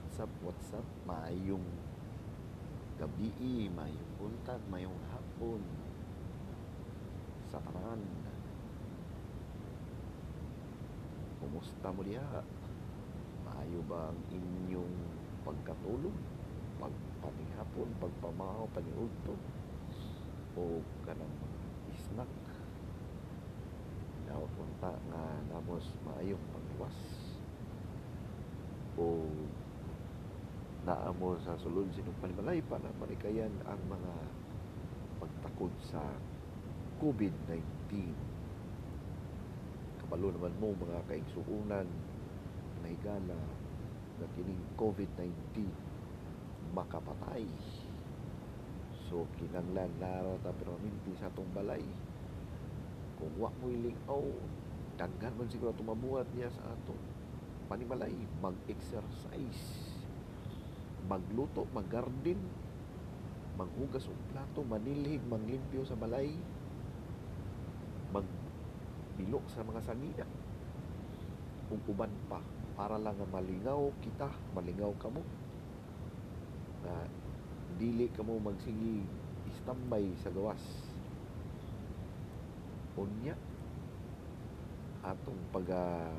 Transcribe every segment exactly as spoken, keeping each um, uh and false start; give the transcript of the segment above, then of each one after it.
what's up, what's up, maayong gabi, maayong buntag, maayong hapon, sa kanan, kumusta mo diha, maayo ba ang inyong pagkatulog, pagpanihapon, pagpamahaw, paniulto, o kanang snack, daw punta nga namos maayong pagluwas, o naamo sa sulod sinong panimalay pa na malikayan ang mga pagtakod sa COVID nineteen. Kabalo naman mo mga kaigsuunan na higala na kining COVID nineteen makapatay. So kinanglan narata pero minti sa itong balay. Kung wak mo ilingaw, daghan man siguro tumabuhat niya sa atong panimalay, mag-exercise, magluto, mag-garden, maghugas o plato, manilhig, manglimpyo sa balay, magbilok sa mga sangina, kung uban pa, para lang na malingaw kita, malingaw ka mo, na dili ka mo magsigi, istambay sa gawas. Unya, atong pag-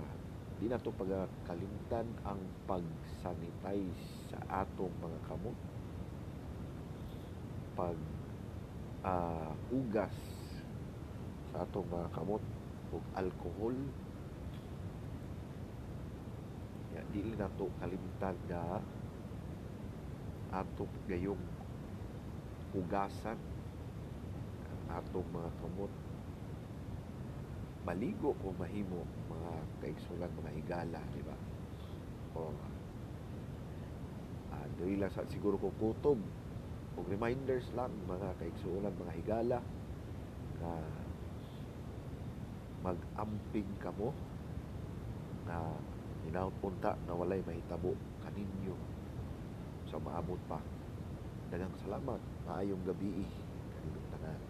di na ito pagkalimutan ang pag-sanitize sa atong mga kamot, pag-ugas uh, sa atong mga kamot o alkohol. Ya, di na ito kalimutan na atong gayong ugasan ang atong mga kamot. Maligo o mahimo mga kaigsulan, mga higala, di ba? O uh, doon lang sa, siguro ko kutob o reminders lang mga kaigsulan, mga higala na mag-amping ka mo na inaunpunta na walay mahitabo kaninyo sa maabot pa. Dagang salamat, maayong gabi, kanilong tanan.